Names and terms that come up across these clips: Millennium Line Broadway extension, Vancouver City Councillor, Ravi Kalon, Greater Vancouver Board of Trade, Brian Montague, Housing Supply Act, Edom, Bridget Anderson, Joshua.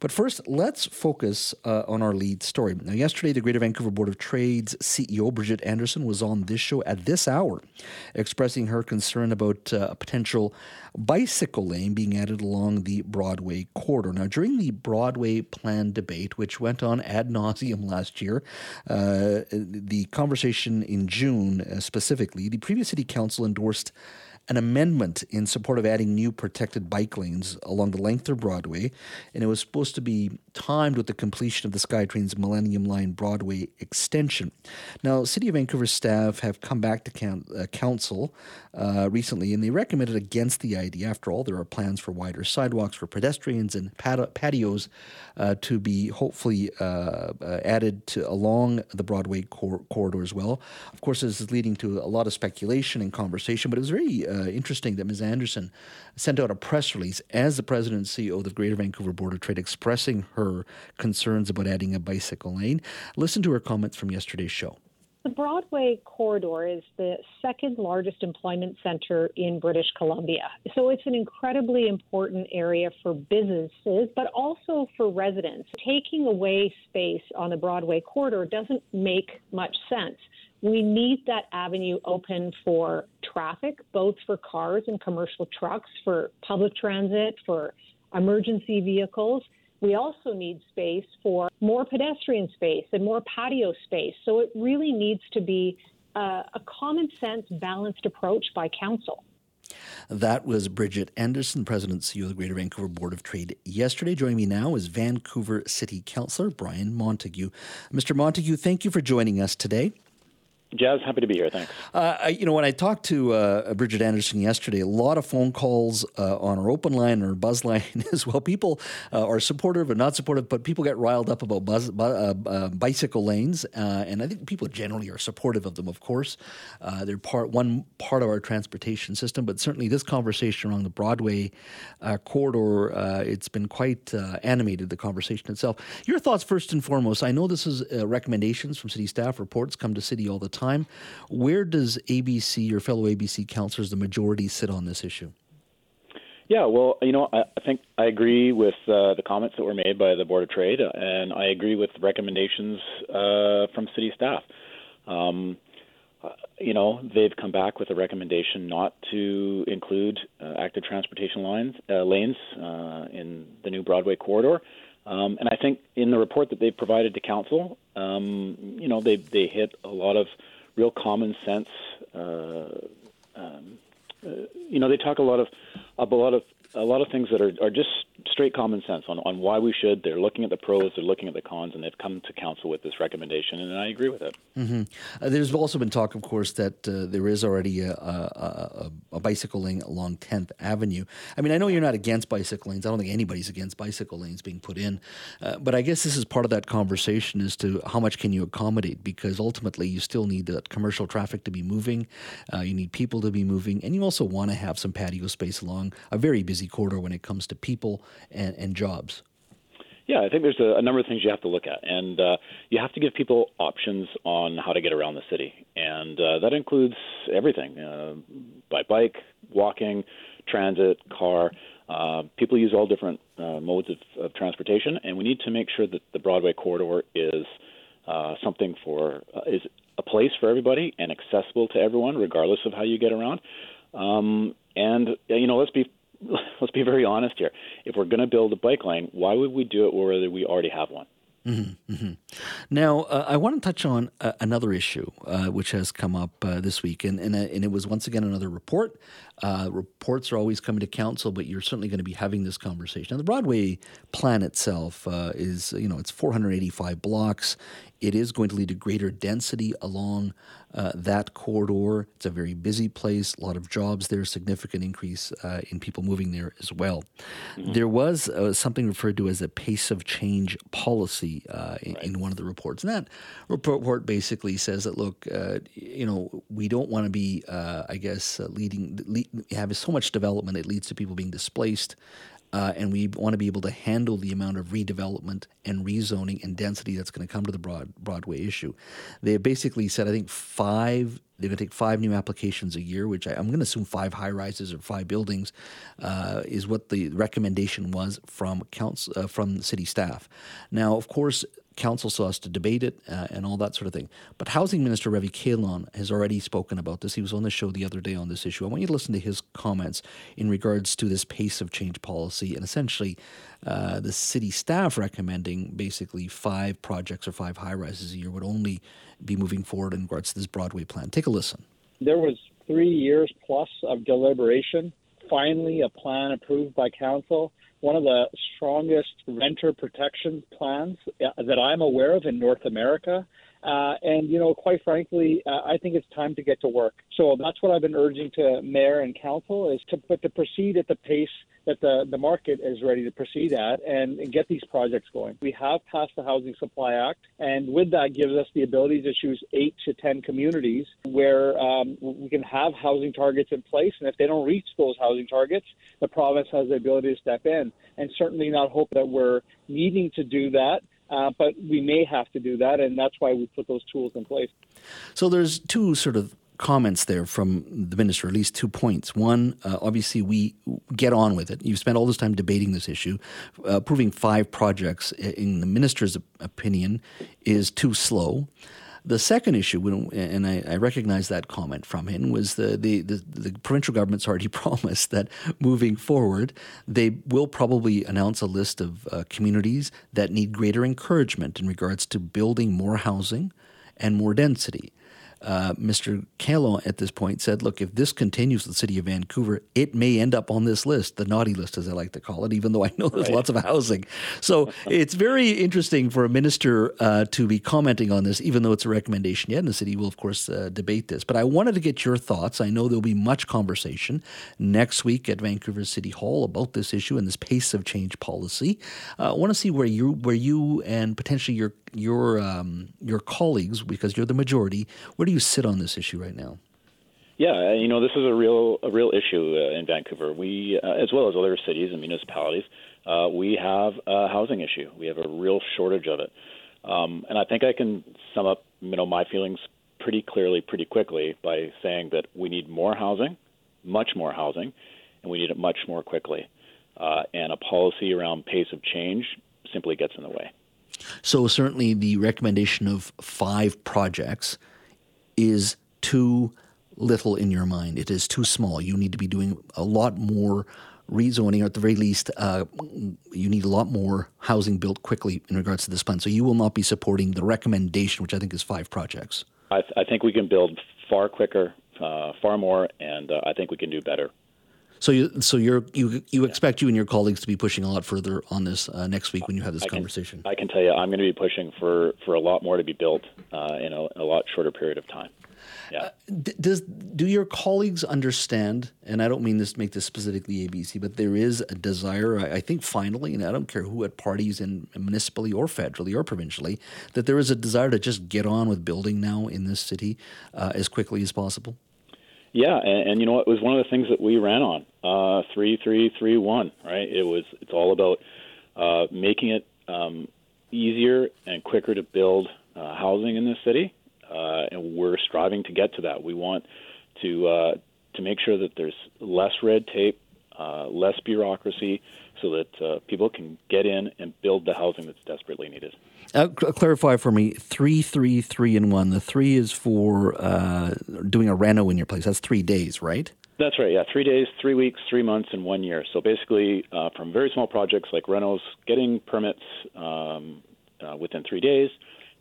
But first, let's focus on our lead story. Now, yesterday, the Greater Vancouver Board of Trade's CEO, Bridget Anderson, was on this show at this hour, expressing her concern about a potential bicycle lane being added along the Broadway corridor. Now, during the Broadway plan debate, which went on ad nauseum last year, the conversation in June specifically, the previous city council endorsed an amendment in support of adding new protected bike lanes along the length of Broadway, and it was supposed to be timed with the completion of the SkyTrain's Millennium Line Broadway extension. Now, City of Vancouver staff have come back to council recently, and they recommended against the idea. After all, there are plans for wider sidewalks for pedestrians and patios to be hopefully added to along the Broadway corridor as well. Of course, this is leading to a lot of speculation and conversation, but it was very interesting that Ms. Anderson sent out a press release as the president and CEO of the Greater Vancouver Board of Trade expressing her concerns about adding a bicycle lane. Listen to her comments from yesterday's show. The Broadway corridor is the second largest employment center in British Columbia. So it's an incredibly important area for businesses, but also for residents. Taking away space on the Broadway corridor doesn't make much sense. We need that avenue open for traffic, both for cars and commercial trucks, for public transit, for emergency vehicles. We also need space for more pedestrian space and more patio space. So it really needs to be a common sense, balanced approach by council. That was Bridget Anderson, President and CEO of the Greater Vancouver Board of Trade yesterday. Joining me now is Vancouver City Councillor Brian Montague. Mr. Montague, thank you for joining us today. Jazz, happy to be here. Thanks. When I talked to Bridget Anderson yesterday, a lot of phone calls on her open line or buzz line as well. People are supportive or not supportive, but people get riled up about bicycle lanes, and I think people generally are supportive of them, of course. They're one part of our transportation system, but certainly this conversation around the Broadway corridor, it's been quite animated, the conversation itself. Your thoughts first and foremost. I know this is recommendations from city staff, reports come to city all the time. Where does ABC, your fellow ABC councillors, the majority sit on this issue? Yeah, well, I think I agree with the comments that were made by the Board of Trade, and I agree with recommendations from city staff. They've come back with a recommendation not to include active transportation lanes in the new Broadway corridor. And I think in the report that they've provided to council, they hit a lot of real common sense. They talk a lot of things that are just straight common sense on why we should. They're looking at the pros, they're looking at the cons, and they've come to council with this recommendation, and I agree with it. Mm-hmm. There's also been talk, of course, that there is already a bicycle lane along 10th Avenue. I mean, I know you're not against bicycle lanes. I don't think anybody's against bicycle lanes being put in, but I guess this is part of that conversation as to how much can you accommodate, because ultimately you still need that commercial traffic to be moving, you need people to be moving, and you also want to have some patio space along a very busy corridor when it comes to people and jobs. Yeah, I think there's a number of things you have to look at, and you have to give people options on how to get around the city, and that includes everything, by bike, walking, transit, car. People use all different modes of transportation, and we need to make sure that the Broadway corridor is is a place for everybody and accessible to everyone, regardless of how you get around. Let's be very honest here. If we're going to build a bike lane, why would we do it where we already have one? Mm-hmm, mm-hmm. Now, I want to touch on another issue which has come up this week, and it was once again another report. Reports are always coming to council, but you're certainly going to be having this conversation. Now, the Broadway plan itself is, it's 485 blocks. It is going to lead to greater density along that corridor. It's a very busy place, a lot of jobs there, significant increase in people moving there as well. Mm-hmm. There was something referred to as a pace of change policy in one of the reports. And that report basically says that, look, we don't want to be, have so much development it leads to people being displaced. And we want to be able to handle the amount of redevelopment and rezoning and density that's going to come to the Broadway issue. They have basically said, I think, they're going to take 5 new applications a year, which I'm going to assume 5 high-rises or 5 buildings is what the recommendation was from city staff. Now, of course, council still has to debate it and all that sort of thing. But Housing Minister Ravi Kalon has already spoken about this. He was on the show the other day on this issue. I want you to listen to his comments in regards to this pace of change policy and essentially the city staff recommending basically 5 projects or 5 high-rises a year would only be moving forward in regards to this Broadway plan. Take a listen. There was 3 years plus of deliberation. Finally, a plan approved by council. One of the strongest renter protection plans that I'm aware of in North America. Quite frankly, I think it's time to get to work. So that's what I've been urging to mayor and council is to proceed at the pace that the market is ready to proceed at and get these projects going. We have passed the Housing Supply Act, and with that gives us the ability to choose 8 to 10 communities where we can have housing targets in place. And if they don't reach those housing targets, the province has the ability to step in. And certainly not hope that we're needing to do that. But we may have to do that, and that's why we put those tools in place. So there's 2 sort of comments there from the minister, at least 2 points. One, obviously we get on with it. You've spent all this time debating this issue. Approving 5 projects, in the minister's opinion, is too slow. The second issue, and I recognize that comment from him, was the provincial government's already promised that moving forward, they will probably announce a list of communities that need greater encouragement in regards to building more housing and more density. Mr. Kalon at this point said, look, if this continues in the city of Vancouver, it may end up on this list, the naughty list, as I like to call it, even though I know there's lots of housing. So it's very interesting for a minister to be commenting on this, even though it's a recommendation yet, and the city will, of course, debate this. But I wanted to get your thoughts. I know there'll be much conversation next week at Vancouver City Hall about this issue and this pace of change policy. I want to see where you and potentially your colleagues, because you're the majority, where do you sit on this issue right now? Yeah, this is a real issue in Vancouver. We, as well as other cities and municipalities, we have a housing issue. We have a real shortage of it, and I think I can sum up my feelings pretty clearly, pretty quickly by saying that we need more housing, much more housing, and we need it much more quickly. And a policy around pace of change simply gets in the way. So certainly the recommendation of 5 projects is too little in your mind. It is too small. You need to be doing a lot more rezoning, or at the very least, you need a lot more housing built quickly in regards to this plan. So you will not be supporting the recommendation, which I think is 5 projects. I think we can build far quicker, far more, and I think we can do better. So you expect you and your colleagues to be pushing a lot further on this next week when you have this conversation? I can tell you I'm going to be pushing for a lot more to be built in a lot shorter period of time. Yeah. Do your colleagues understand, and I don't mean this to make this specifically ABC, but there is a desire, I think finally, and I don't care who at parties and municipally or federally or provincially, that there is a desire to just get on with building now in this city as quickly as possible? Yeah, and you know what, it was one of the things that we ran on, 3-3-3-1, right? It's all about making it easier and quicker to build housing in this city, and we're striving to get to that. We want to make sure that there's less red tape, less bureaucracy, so that people can get in and build the housing that's desperately needed. Clarify for me, 3-3-3-1. The 3 is for doing a reno in your place. That's 3 days, right? That's right, yeah. 3 days, 3 weeks, 3 months, and 1 year. So basically from very small projects like renos, getting permits within 3 days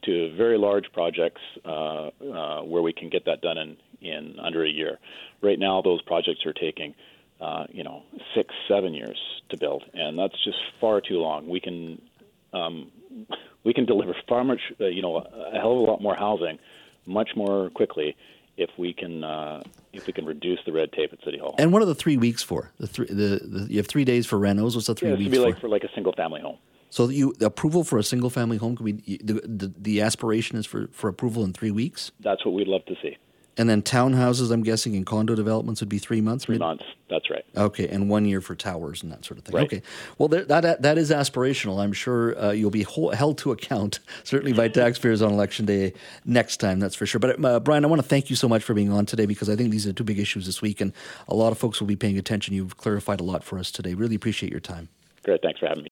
to very large projects where we can get that done in under a year. Right now those projects are taking 6-7 years to build, and that's just far too long. We can we can deliver far much, a hell of a lot more housing much more quickly if we can reduce the red tape at City Hall. And what are the 3 weeks for? You have 3 days for renos. What's the 3 weeks for? It would be like for a single family home. So the approval for a single family home could be the aspiration is for approval in 3 weeks. That's what we'd love to see. And then townhouses, I'm guessing, and condo developments would be 3 months? 3 months, that's right. Okay, and 1 year for towers and that sort of thing. Right. Okay. Well, that is aspirational. I'm sure you'll be held to account, certainly by taxpayers on Election Day next time, that's for sure. But, Brian, I want to thank you so much for being on today because I think these are two big issues this week, and a lot of folks will be paying attention. You've clarified a lot for us today. Really appreciate your time. Great, thanks for having me.